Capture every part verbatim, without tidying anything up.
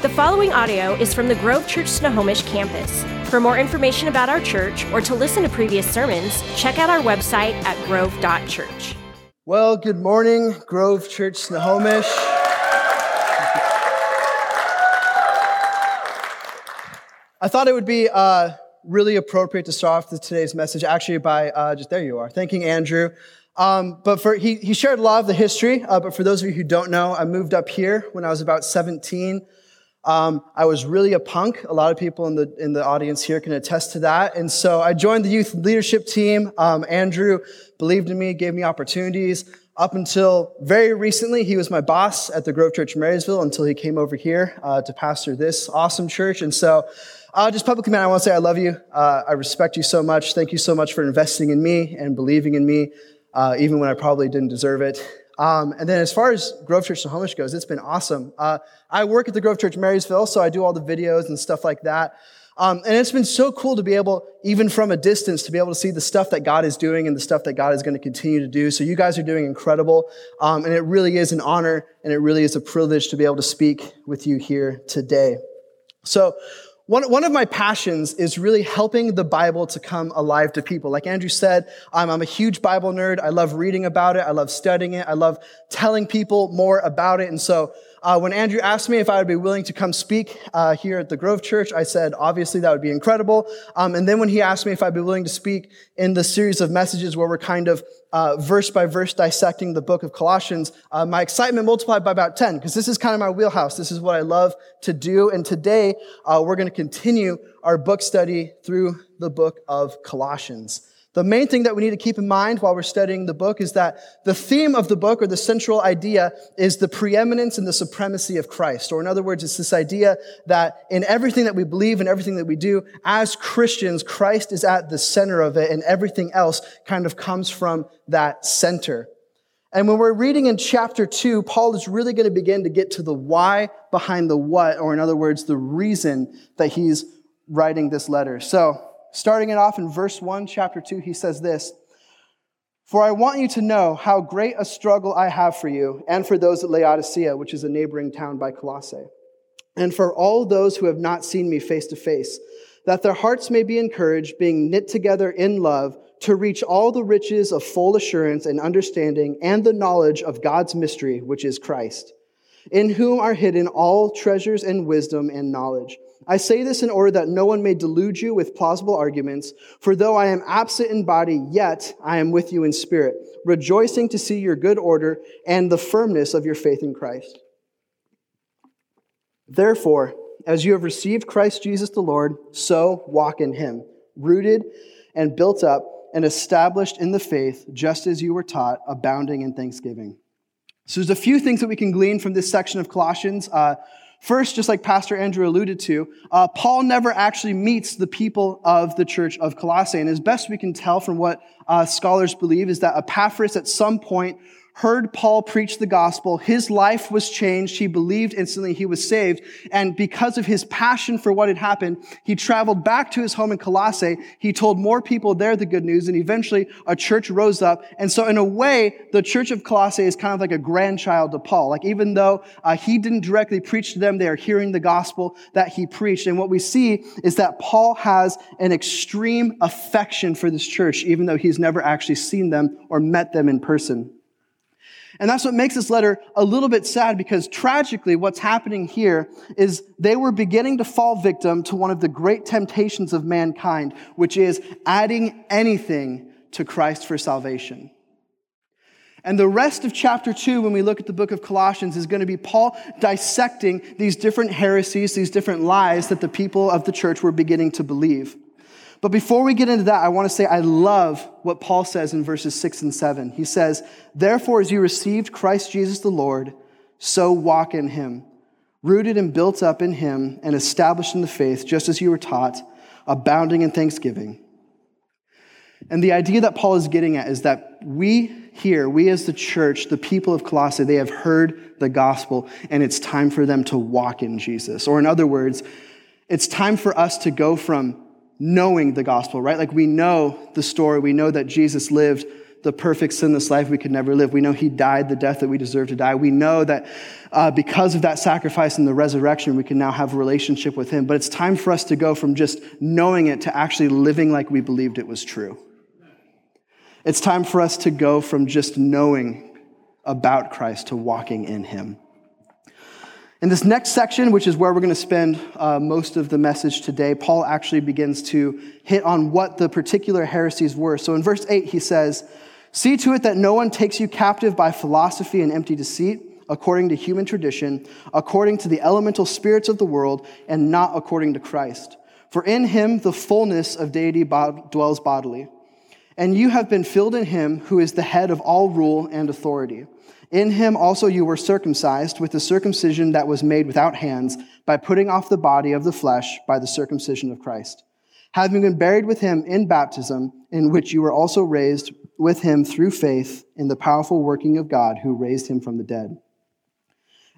The following audio is from the Grove Church Snohomish campus. For more information about our church or to listen to previous sermons, check out our website at grove dot church. Well, good morning, Grove Church Snohomish. I thought it would be uh, really appropriate to start off today's message actually by, uh, just there you are, thanking Andrew. Um, but for he, he shared a lot of the history, uh, but for those of you who don't know, I moved up here when I was about seventeen. Um, I was really a punk. A lot of people in the in the audience here can attest to that. And so I joined the youth leadership team. Um, Andrew believed in me, gave me opportunities. Up until very recently, he was my boss at the Grove Church Marysville until he came over here uh, to pastor this awesome church. And so uh, just publicly, man, I want to say I love you. Uh, I respect you so much. Thank you so much for investing in me and believing in me, uh, even when I probably didn't deserve it. Um, and then as far as Grove Church Snohomish goes, it's been awesome. Uh, I work at the Grove Church Marysville, so I do all the videos and stuff like that. Um, and it's been so cool to be able, even from a distance, to be able to see the stuff that God is doing and the stuff that God is going to continue to do. So you guys are doing incredible. Um, and it really is an honor and it really is a privilege to be able to speak with you here today. So One one of my passions is really helping the Bible to come alive to people. Like Andrew said, I'm, I'm a huge Bible nerd. I love reading about it. I love studying it. I love telling people more about it. And so uh, when Andrew asked me if I would be willing to come speak uh, here at the Grove Church, I said, obviously, that would be incredible. Um, and then when he asked me if I'd be willing to speak in the series of messages where we're kind of Uh, verse by verse dissecting the book of Colossians, uh, my excitement multiplied by about ten, because this is kind of my wheelhouse. This is what I love to do. And today, uh, we're going to continue our book study through the book of Colossians. The main thing that we need to keep in mind while we're studying the book is that the theme of the book, or the central idea, is the preeminence and the supremacy of Christ. Or in other words, it's this idea that in everything that we believe and everything that we do, as Christians, Christ is at the center of it, and everything else kind of comes from that center. And when we're reading in chapter two, Paul is really going to begin to get to the why behind the what, or in other words, the reason that he's writing this letter. So, starting it off in verse one, chapter two, he says this, "For I want you to know how great a struggle I have for you and for those at Laodicea, which is a neighboring town by Colossae, and for all those who have not seen me face to face, that their hearts may be encouraged, being knit together in love, to reach all the riches of full assurance and understanding and the knowledge of God's mystery, which is Christ, in whom are hidden all treasures and wisdom and knowledge. I say this in order that no one may delude you with plausible arguments, for though I am absent in body, yet I am with you in spirit, rejoicing to see your good order and the firmness of your faith in Christ. Therefore, as you have received Christ Jesus the Lord, so walk in him, rooted and built up and established in the faith, just as you were taught, abounding in thanksgiving." So there's a few things that we can glean from this section of Colossians. Uh, First, just like Pastor Andrew alluded to, uh, Paul never actually meets the people of the church of Colossae. And as best we can tell from what uh, scholars believe is that Epaphras at some point heard Paul preach the gospel. His life was changed. He believed instantly. He was saved. And because of his passion for what had happened, he traveled back to his home in Colossae. He told more people there the good news, and eventually a church rose up. And so in a way, the church of Colossae is kind of like a grandchild to Paul. Like even though uh, he didn't directly preach to them, they are hearing the gospel that he preached. And what we see is that Paul has an extreme affection for this church, even though he's never actually seen them or met them in person. And that's what makes this letter a little bit sad, because tragically what's happening here is they were beginning to fall victim to one of the great temptations of mankind, which is adding anything to Christ for salvation. And the rest of chapter two, when we look at the book of Colossians, is going to be Paul dissecting these different heresies, these different lies that the people of the church were beginning to believe. But before we get into that, I want to say I love what Paul says in verses six and seven. He says, "Therefore, as you received Christ Jesus the Lord, so walk in him, rooted and built up in him and established in the faith, just as you were taught, abounding in thanksgiving." And the idea that Paul is getting at is that we here, we as the church, the people of Colossae, they have heard the gospel, and it's time for them to walk in Jesus. Or in other words, it's time for us to go from knowing the gospel, right? Like we know the story, we know that Jesus lived, the perfect sinless life we could never live. We know he died the death that we deserve to die. We know that uh, because of that sacrifice and the resurrection, we can now have a relationship with him. But it's time for us to go from just knowing it to actually living like we believed it was true. It's time for us to go from just knowing about Christ to walking in him. In this next section, which is where we're going to spend uh, most of the message today, Paul actually begins to hit on what the particular heresies were. So in verse eight, he says, "See to it that no one takes you captive by philosophy and empty deceit, according to human tradition, according to the elemental spirits of the world, and not according to Christ. For in him the fullness of deity bod- dwells bodily. And you have been filled in him who is the head of all rule and authority. In him also you were circumcised with the circumcision that was made without hands, by putting off the body of the flesh by the circumcision of Christ, having been buried with him in baptism, in which you were also raised with him through faith in the powerful working of God who raised him from the dead.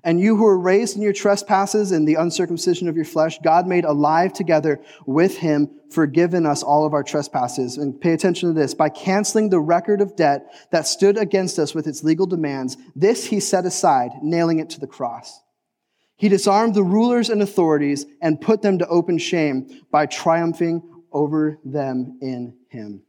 And you who were raised in your trespasses and the uncircumcision of your flesh, God made alive together with him, forgiven us all of our trespasses." And pay attention to this. "By canceling the record of debt that stood against us with its legal demands, this he set aside, nailing it to the cross. He disarmed the rulers and authorities and put them to open shame by triumphing over them in him."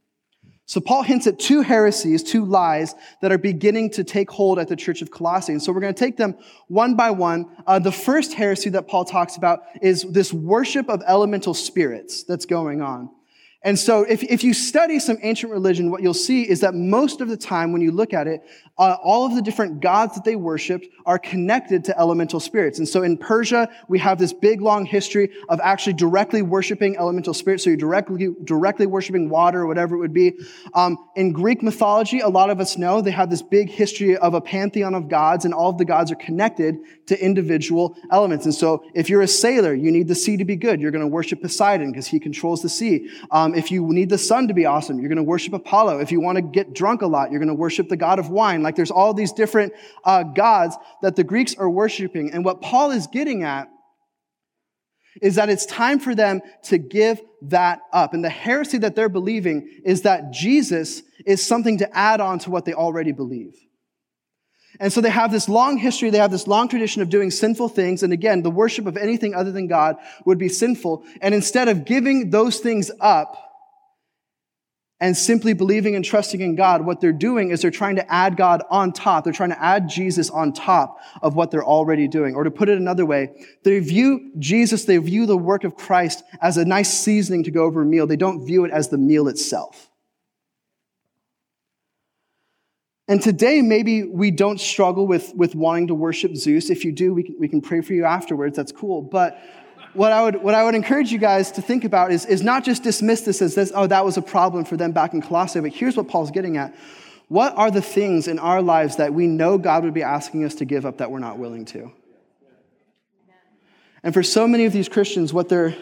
So Paul hints at two heresies, two lies that are beginning to take hold at the church of Colossae. And so we're going to take them one by one. Uh, the first heresy that Paul talks about is this worship of elemental spirits that's going on. And so if, if you study some ancient religion, what you'll see is that most of the time when you look at it, uh, all of the different gods that they worshiped are connected to elemental spirits. And so in Persia, we have this big, long history of actually directly worshiping elemental spirits. So you're directly, directly worshiping water or whatever it would be. Um, in Greek mythology, a lot of us know they have this big history of a pantheon of gods, and all of the gods are connected to individual elements. And so if you're a sailor, you need the sea to be good. You're going to worship Poseidon because he controls the sea. Um, if you need the sun to be awesome, you're going to worship Apollo. If you want to get drunk a lot, you're going to worship the god of wine. Like, there's all these different uh, gods that the Greeks are worshiping. And what Paul is getting at is that it's time for them to give that up. And the heresy that they're believing is that Jesus is something to add on to what they already believe. And so they have this long history, they have this long tradition of doing sinful things. And again, the worship of anything other than God would be sinful. And instead of giving those things up and simply believing and trusting in God, what they're doing is they're trying to add God on top. They're trying to add Jesus on top of what they're already doing. Or to put it another way, they view Jesus, they view the work of Christ as a nice seasoning to go over a meal. They don't view it as the meal itself. And today, maybe we don't struggle with, with wanting to worship Zeus. If you do, we can, we can pray for you afterwards. That's cool. But what I would what I would encourage you guys to think about is, is not just dismiss this as this, oh, that was a problem for them back in Colossae. But here's what Paul's getting at. What are the things in our lives that we know God would be asking us to give up that we're not willing to? And for so many of these Christians, what they're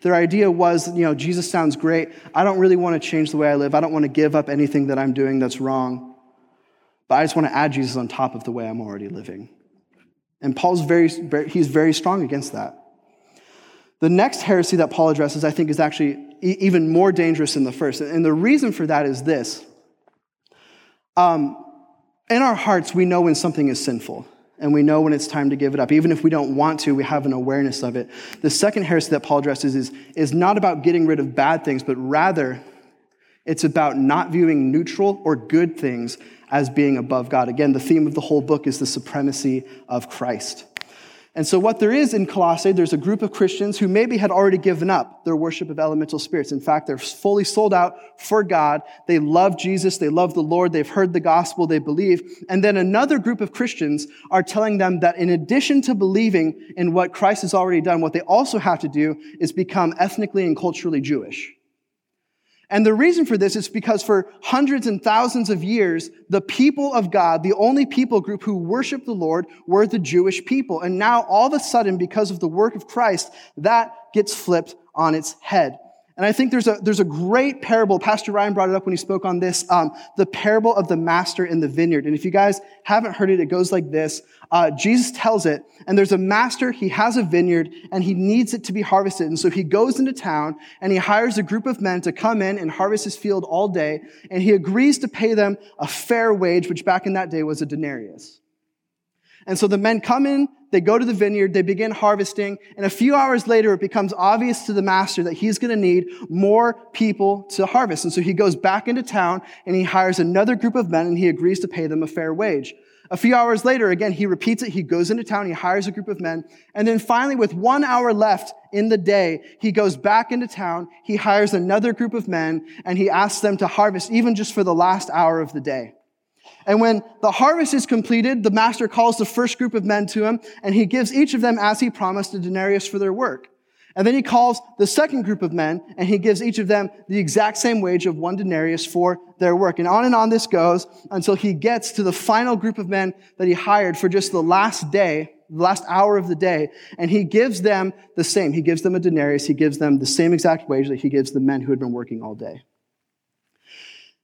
Their idea was, you know, Jesus sounds great. I don't really want to change the way I live. I don't want to give up anything that I'm doing that's wrong. But I just want to add Jesus on top of the way I'm already living. And Paul's very, very, he's very strong against that. The next heresy that Paul addresses, I think, is actually e- even more dangerous than the first. And the reason for that is this. Um, in our hearts, we know when something is sinful. And we know when it's time to give it up. Even if we don't want to, we have an awareness of it. The second heresy that Paul addresses is, is not about getting rid of bad things, but rather it's about not viewing neutral or good things as being above God. Again, the theme of the whole book is the supremacy of Christ. And so what there is in Colossae, there's a group of Christians who maybe had already given up their worship of elemental spirits. In fact, they're fully sold out for God. They love Jesus. They love the Lord. They've heard the gospel. They believe. And then another group of Christians are telling them that in addition to believing in what Christ has already done, what they also have to do is become ethnically and culturally Jewish. And the reason for this is because for hundreds and thousands of years, the people of God, the only people group who worshiped the Lord, were the Jewish people. And now all of a sudden, because of the work of Christ, that gets flipped on its head. And I think there's a there's a great parable. Pastor Ryan brought it up when he spoke on this, um, the parable of the master in the vineyard. And if you guys haven't heard it, it goes like this. Uh, Jesus tells it, and there's a master, he has a vineyard, and he needs it to be harvested. And so he goes into town, and he hires a group of men to come in and harvest his field all day, and he agrees to pay them a fair wage, which back in that day was a denarius. And so the men come in, they go to the vineyard, they begin harvesting, and a few hours later it becomes obvious to the master that he's going to need more people to harvest. And so he goes back into town and he hires another group of men and he agrees to pay them a fair wage. A few hours later, again, he repeats it, he goes into town, he hires a group of men, and then finally with one hour left in the day, he goes back into town, he hires another group of men, and he asks them to harvest even just for the last hour of the day. And when the harvest is completed, the master calls the first group of men to him, and he gives each of them, as he promised, a denarius for their work. And then he calls the second group of men, and he gives each of them the exact same wage of one denarius for their work. And on and on this goes until he gets to the final group of men that he hired for just the last day, the last hour of the day, and he gives them the same. He gives them a denarius. He gives them the same exact wage that he gives the men who had been working all day.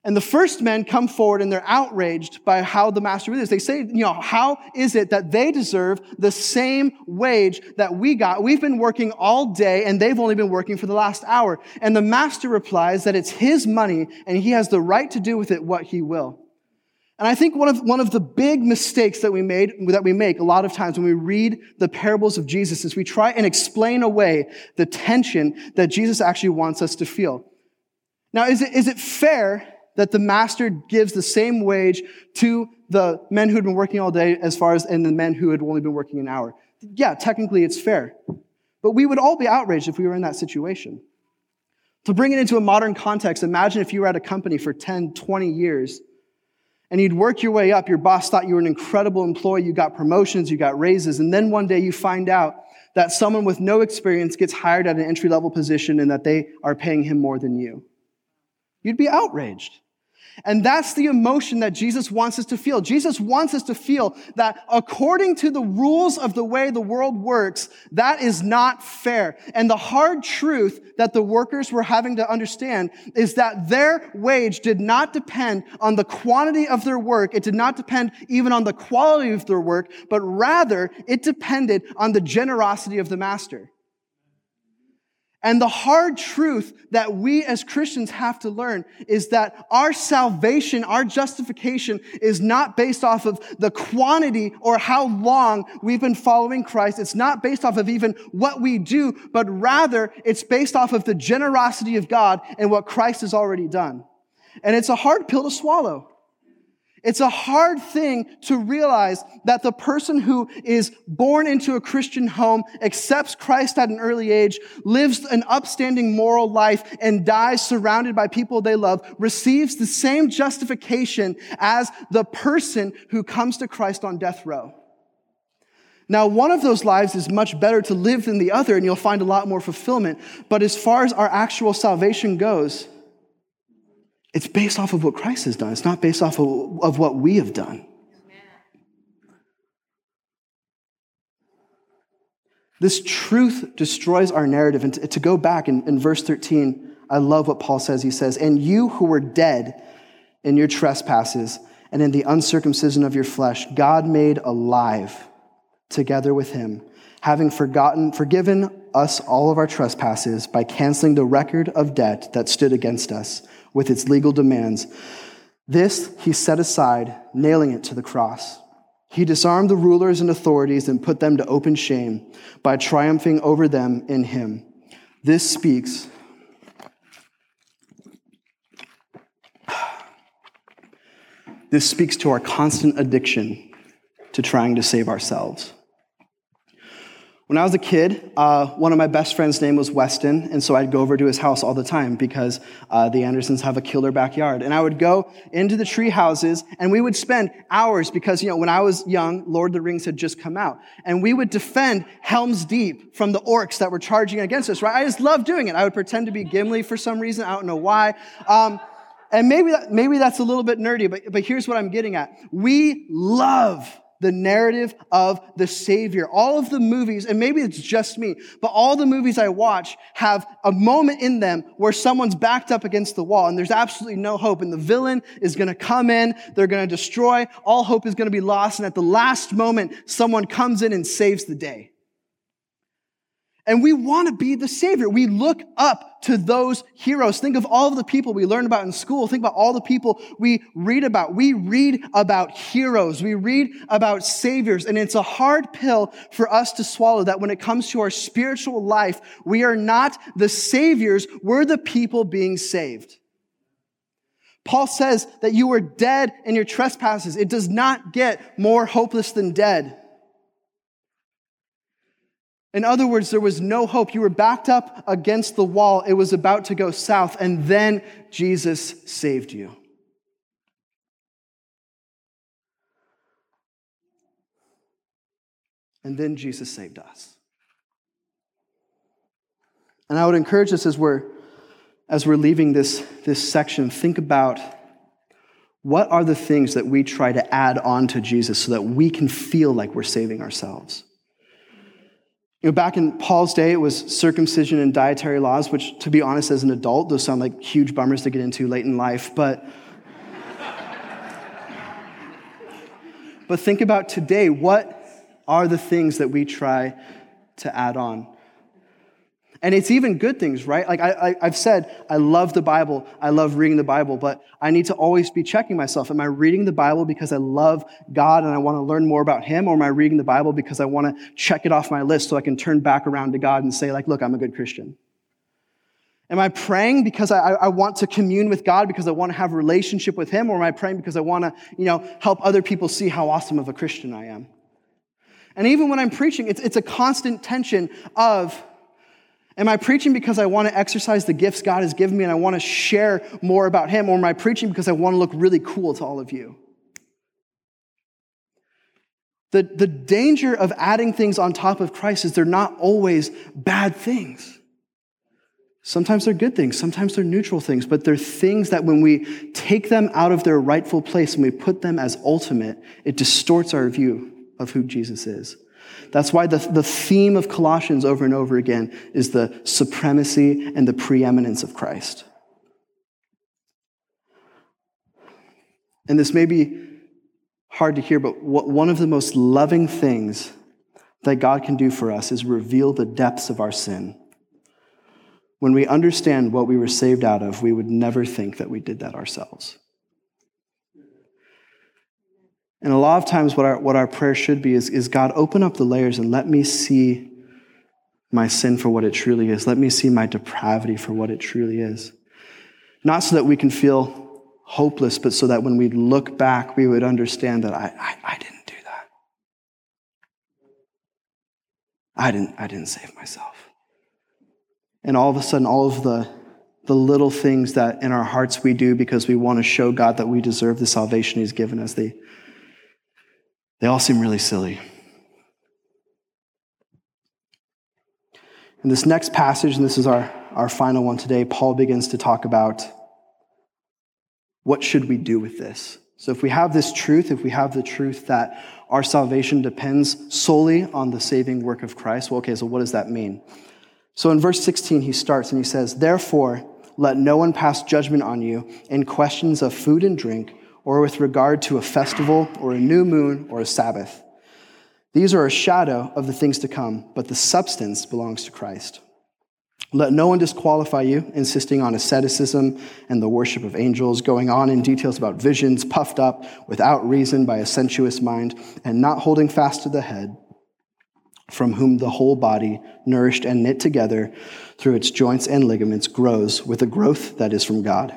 And the first men come forward and they're outraged by how the master did this. They say, you know, how is it that they deserve the same wage that we got? We've been working all day and they've only been working for the last hour. And the master replies that it's his money and he has the right to do with it what he will. And I think one of, one of the big mistakes that we made, that we make a lot of times when we read the parables of Jesus is we try and explain away the tension that Jesus actually wants us to feel. Now, is it, is it fair that the master gives the same wage to the men who had been working all day as far as and the men who had only been working an hour? Yeah, technically it's fair. But we would all be outraged if we were in that situation. To bring it into a modern context, imagine if you were at a company for ten, twenty years, and you'd work your way up. Your boss thought you were an incredible employee. You got promotions, you got raises, and then one day you find out that someone with no experience gets hired at an entry-level position and that they are paying him more than you. You'd be outraged. And that's the emotion that Jesus wants us to feel. Jesus wants us to feel that according to the rules of the way the world works, that is not fair. And the hard truth that the workers were having to understand is that their wage did not depend on the quantity of their work. It did not depend even on the quality of their work, but rather it depended on the generosity of the master. And the hard truth that we as Christians have to learn is that our salvation, our justification is not based off of the quantity or how long we've been following Christ. It's not based off of even what we do, but rather it's based off of the generosity of God and what Christ has already done. And it's a hard pill to swallow. It's a hard thing to realize that the person who is born into a Christian home, accepts Christ at an early age, lives an upstanding moral life, and dies surrounded by people they love, receives the same justification as the person who comes to Christ on death row. Now, one of those lives is much better to live than the other, and you'll find a lot more fulfillment. But as far as our actual salvation goes, it's based off of what Christ has done. It's not based off of, of what we have done. Amen. This truth destroys our narrative. And to, to go back in, in verse thirteen, I love what Paul says. He says, "And you who were dead in your trespasses and in the uncircumcision of your flesh, God made alive together with him, having forgotten, forgiven us all of our trespasses by canceling the record of debt that stood against us with its legal demands. This he set aside, nailing it to the cross. He disarmed the rulers and authorities and put them to open shame by triumphing over them in him." This speaks This speaks to our constant addiction to trying to save ourselves. When I was a kid, uh, one of my best friends' name was Weston, and so I'd go over to his house all the time because uh, the Andersons have a killer backyard. And I would go into the tree houses, and we would spend hours because, you know, when I was young, Lord of the Rings had just come out. And we would defend Helm's Deep from the orcs that were charging against us, right? I just loved doing it. I would pretend to be Gimli for some reason. I don't know why. Um, and maybe that, maybe that's a little bit nerdy, but, but here's what I'm getting at. We love the narrative of the Savior. All of the movies, and maybe it's just me, but all the movies I watch have a moment in them where someone's backed up against the wall and there's absolutely no hope. And the villain is going to come in, they're going to destroy, all hope is going to be lost. And at the last moment, someone comes in and saves the day. And we want to be the Savior. We look up to those heroes. Think of all of the people we learn about in school. Think about all the people we read about. We read about heroes. We read about saviors. And it's a hard pill for us to swallow that when it comes to our spiritual life, we are not the saviors. We're the people being saved. Paul says that you were dead in your trespasses. It does not get more hopeless than dead. In other words, there was no hope. You were backed up against the wall. It was about to go south, and then Jesus saved you. And then Jesus saved us. And I would encourage us as we're as we're leaving this, this section, think about what are the things that we try to add on to Jesus so that we can feel like we're saving ourselves. You know, back in Paul's day, it was circumcision and dietary laws, which, to be honest, as an adult, those sound like huge bummers to get into late in life. But, but think about today. What are the things that we try to add on? And it's even good things, right? Like I, I, I've said, I love the Bible. I love reading the Bible, but I need to always be checking myself. Am I reading the Bible because I love God and I want to learn more about Him? Or am I reading the Bible because I want to check it off my list so I can turn back around to God and say, like, look, I'm a good Christian? Am I praying because I, I want to commune with God, because I want to have a relationship with Him? Or am I praying because I want to, you know, help other people see how awesome of a Christian I am? And even when I'm preaching, it's it's a constant tension of, am I preaching because I want to exercise the gifts God has given me and I want to share more about Him? Or am I preaching because I want to look really cool to all of you? The, the danger of adding things on top of Christ is they're not always bad things. Sometimes they're good things. Sometimes they're neutral things. But they're things that when we take them out of their rightful place and we put them as ultimate, it distorts our view of who Jesus is. That's why the, the theme of Colossians over and over again is the supremacy and the preeminence of Christ. And this may be hard to hear, but one of the most loving things that God can do for us is reveal the depths of our sin. When we understand what we were saved out of, we would never think that we did that ourselves. And a lot of times what our what our prayer should be is, is, God, open up the layers and let me see my sin for what it truly is. Let me see my depravity for what it truly is. Not so that we can feel hopeless, but so that when we look back, we would understand that I I, I didn't do that. I didn't I didn't save myself. And all of a sudden, all of the the little things that in our hearts we do because we want to show God that we deserve the salvation He's given us, they They all seem really silly. In this next passage, and this is our, our final one today, Paul begins to talk about what should we do with this. So if we have this truth, if we have the truth that our salvation depends solely on the saving work of Christ, well, okay, so what does that mean? So in verse sixteen, he starts and he says, "Therefore, let no one pass judgment on you in questions of food and drink, or with regard to a festival, or a new moon, or a Sabbath. These are a shadow of the things to come, but the substance belongs to Christ. Let no one disqualify you, insisting on asceticism and the worship of angels, going on in details about visions, puffed up without reason by a sensuous mind, and not holding fast to the head, from whom the whole body, nourished and knit together through its joints and ligaments, grows with a growth that is from God.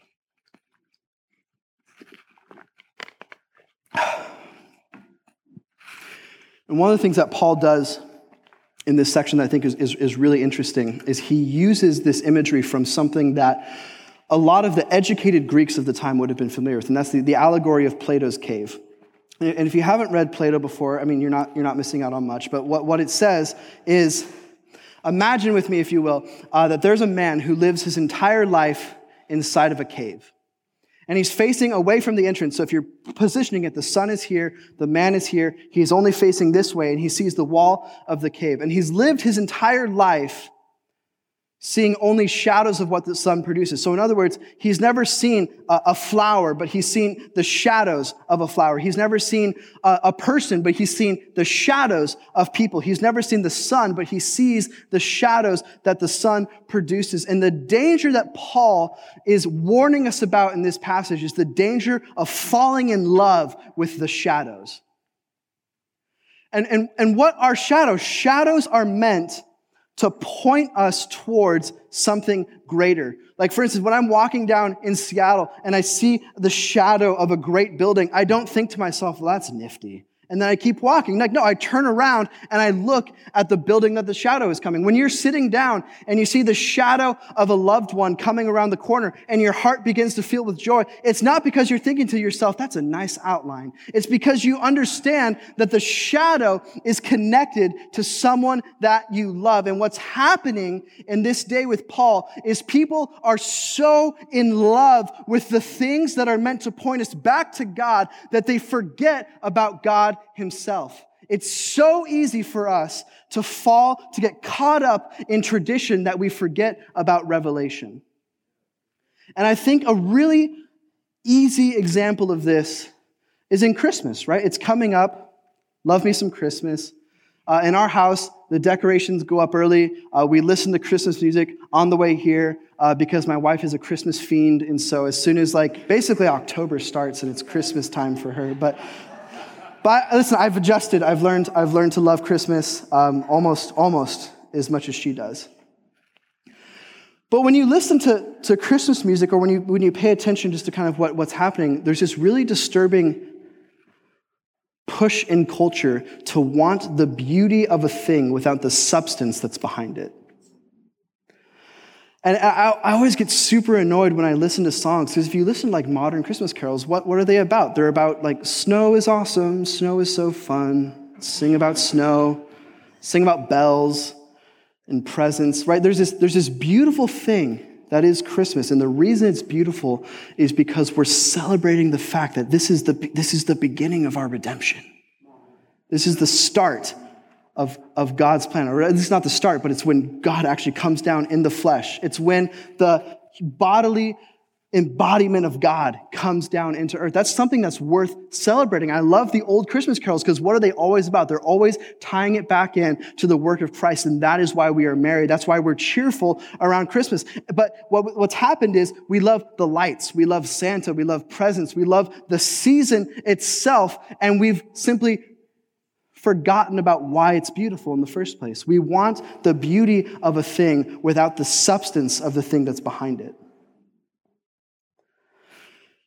And one of the things that Paul does in this section that I think is, is, is really interesting is he uses this imagery from something that a lot of the educated Greeks of the time would have been familiar with, and that's the, the allegory of Plato's cave. And if you haven't read Plato before, I mean, you're not you're not missing out on much, but what, what it says is, imagine with me, if you will, uh, that there's a man who lives his entire life inside of a cave. And he's facing away from the entrance. So if you're positioning it, the sun is here, the man is here, he's only facing this way, and he sees the wall of the cave. And he's lived his entire life seeing only shadows of what the sun produces. So in other words, he's never seen a, a flower, but he's seen the shadows of a flower. He's never seen a, a person, but he's seen the shadows of people. He's never seen the sun, but he sees the shadows that the sun produces. And the danger that Paul is warning us about in this passage is the danger of falling in love with the shadows. And, and, and what are shadows? Shadows are meant to point us towards something greater. Like, for instance, when I'm walking down in Seattle and I see the shadow of a great building, I don't think to myself, well, that's nifty. And then I keep walking. Like, no, I turn around and I look at the building that the shadow is coming. When you're sitting down and you see the shadow of a loved one coming around the corner and your heart begins to fill with joy, it's not because you're thinking to yourself, that's a nice outline. It's because you understand that the shadow is connected to someone that you love. And what's happening in this day with Paul is people are so in love with the things that are meant to point us back to God that they forget about God Himself. It's so easy for us to fall, to get caught up in tradition that we forget about revelation. And I think a really easy example of this is in Christmas, right? It's coming up. Love me some Christmas. Uh, in our house, the decorations go up early. Uh, we listen to Christmas music on the way here uh, because my wife is a Christmas fiend. And so as soon as, like, basically October starts and it's Christmas time for her, but But listen, I've adjusted. I've learned I've learned to love Christmas um, almost almost as much as she does. But when you listen to, to Christmas music, or when you when you pay attention just to kind of what, what's happening, there's this really disturbing push in culture to want the beauty of a thing without the substance that's behind it. And I, I always get super annoyed when I listen to songs, because if you listen to, like, modern Christmas carols, what, what are they about? They're about, like, snow is awesome, snow is so fun, sing about snow, sing about bells and presents, right? There's this, there's this beautiful thing that is Christmas, and the reason it's beautiful is because we're celebrating the fact that this is the, this is the beginning of our redemption. This is the start Of, of God's plan. Or at least not the start, but it's when God actually comes down in the flesh. It's when the bodily embodiment of God comes down into earth. That's something that's worth celebrating. I love the old Christmas carols because what are they always about? They're always tying it back in to the work of Christ, and that is why we are merry. That's why we're cheerful around Christmas. But what, what's happened is we love the lights, we love Santa, we love presents, we love the season itself, and we've simply forgotten about why it's beautiful in the first place. We want the beauty of a thing without the substance of the thing that's behind it.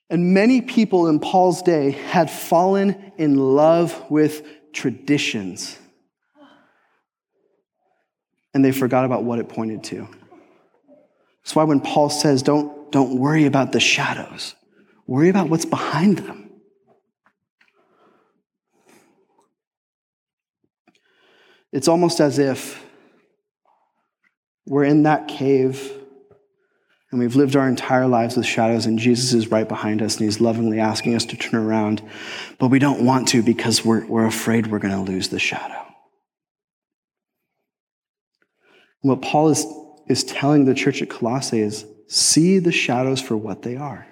And many people in Paul's day had fallen in love with traditions, and they forgot about what it pointed to. That's why when Paul says, don't, don't worry about the shadows, worry about what's behind them. It's almost as if we're in that cave and we've lived our entire lives with shadows, and Jesus is right behind us and he's lovingly asking us to turn around, but we don't want to because we're, we're afraid we're going to lose the shadow. And what Paul is, is telling the church at Colossae is, see the shadows for what they are.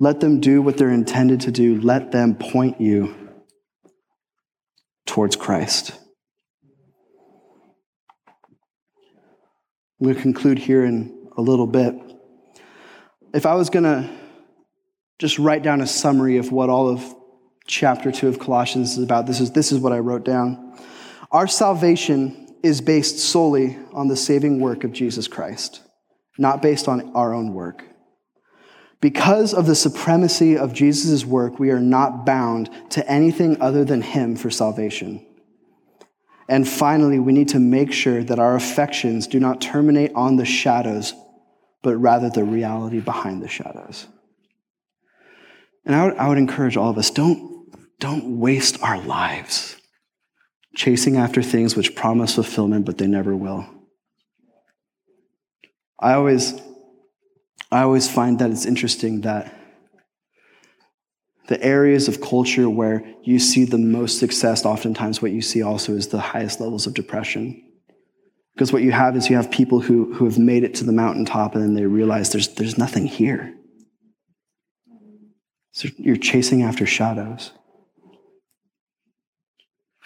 Let them do what they're intended to do. Let them point you towards Christ. I'm going to conclude here in a little bit. If I was going to just write down a summary of what all of chapter two of Colossians is about, this is, this is what I wrote down. Our salvation is based solely on the saving work of Jesus Christ, not based on our own work. Because of the supremacy of Jesus' work, we are not bound to anything other than him for salvation. And finally, we need to make sure that our affections do not terminate on the shadows, but rather the reality behind the shadows. And I would, I would encourage all of us, don't, don't waste our lives chasing after things which promise fulfillment, but they never will. I always, I always find that it's interesting that the areas of culture where you see the most success, oftentimes what you see also is the highest levels of depression. Because what you have is you have people who, who have made it to the mountaintop and then they realize there's there's nothing here. So you're chasing after shadows.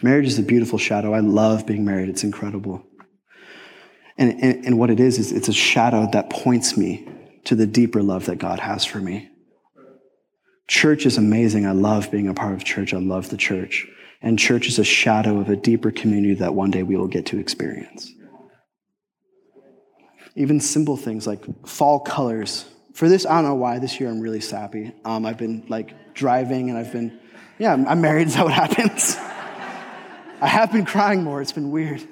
Marriage is a beautiful shadow. I love being married. It's incredible. And, and, and what it is, is it's a shadow that points me to the deeper love that God has for me. Church is amazing. I love being a part of church. I love the church. And church is a shadow of a deeper community that one day we will get to experience. Even simple things like fall colors. For this, I don't know why, this year I'm really sappy. Um, I've been like driving and I've been, yeah, I'm married, is that what happens? I have been crying more. It's been weird.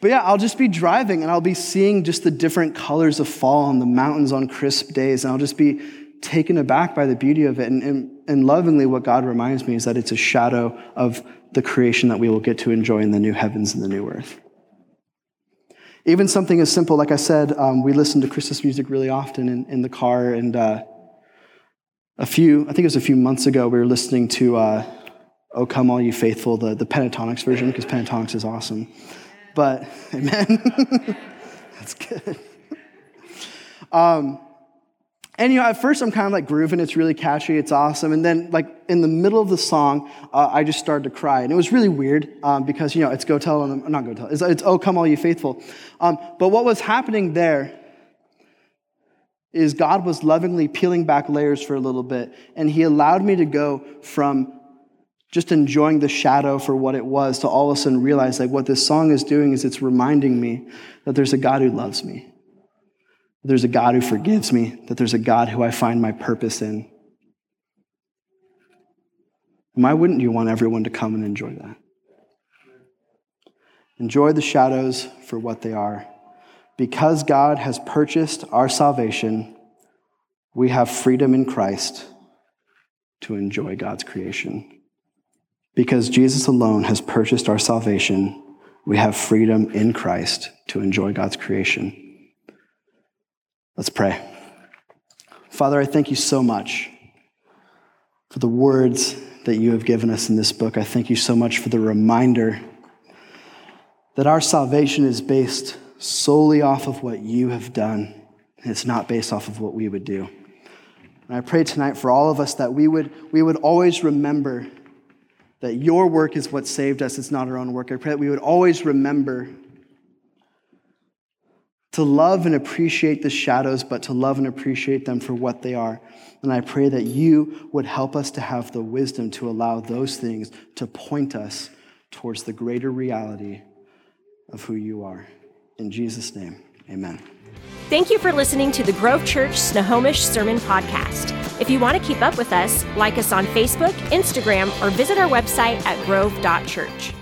But yeah, I'll just be driving and I'll be seeing just the different colors of fall on the mountains on crisp days. And I'll just be taken aback by the beauty of it. And, and, and lovingly, what God reminds me is that it's a shadow of the creation that we will get to enjoy in the new heavens and the new earth. Even something as simple, like I said, um, we listen to Christmas music really often in, in the car. And uh, a few, I think it was a few months ago, we were listening to uh, "O Come All You Faithful," the, the Pentatonix version, because Pentatonix is awesome. But, amen. That's good. Um, and, you know, at first I'm kind of like grooving. It's really catchy. It's awesome. And then, like, in the middle of the song, uh, I just started to cry. And it was really weird um, because, you know, it's go tell, on the, not go tell, it's, it's "Oh, Come All You Faithful." Um, but what was happening there is God was lovingly peeling back layers for a little bit. And he allowed me to go from just enjoying the shadow for what it was to all of a sudden realize, like, what this song is doing is it's reminding me that there's a God who loves me, that there's a God who forgives me, that there's a God who I find my purpose in. And why wouldn't you want everyone to come and enjoy that? Enjoy the shadows for what they are. Because God has purchased our salvation, we have freedom in Christ to enjoy God's creation. Because Jesus alone has purchased our salvation, we have freedom in Christ to enjoy God's creation. Let's pray. Father, I thank you so much for the words that you have given us in this book. I thank you so much for the reminder that our salvation is based solely off of what you have done. It's not based off of what we would do. And I pray tonight for all of us that we would, we would always remember that your work is what saved us. It's not our own work. I pray that we would always remember to love and appreciate the shadows, but to love and appreciate them for what they are. And I pray that you would help us to have the wisdom to allow those things to point us towards the greater reality of who you are. In Jesus' name, amen. Thank you for listening to the Grove Church Snohomish Sermon Podcast. If you want to keep up with us, like us on Facebook, Instagram, or visit our website at grove dot church.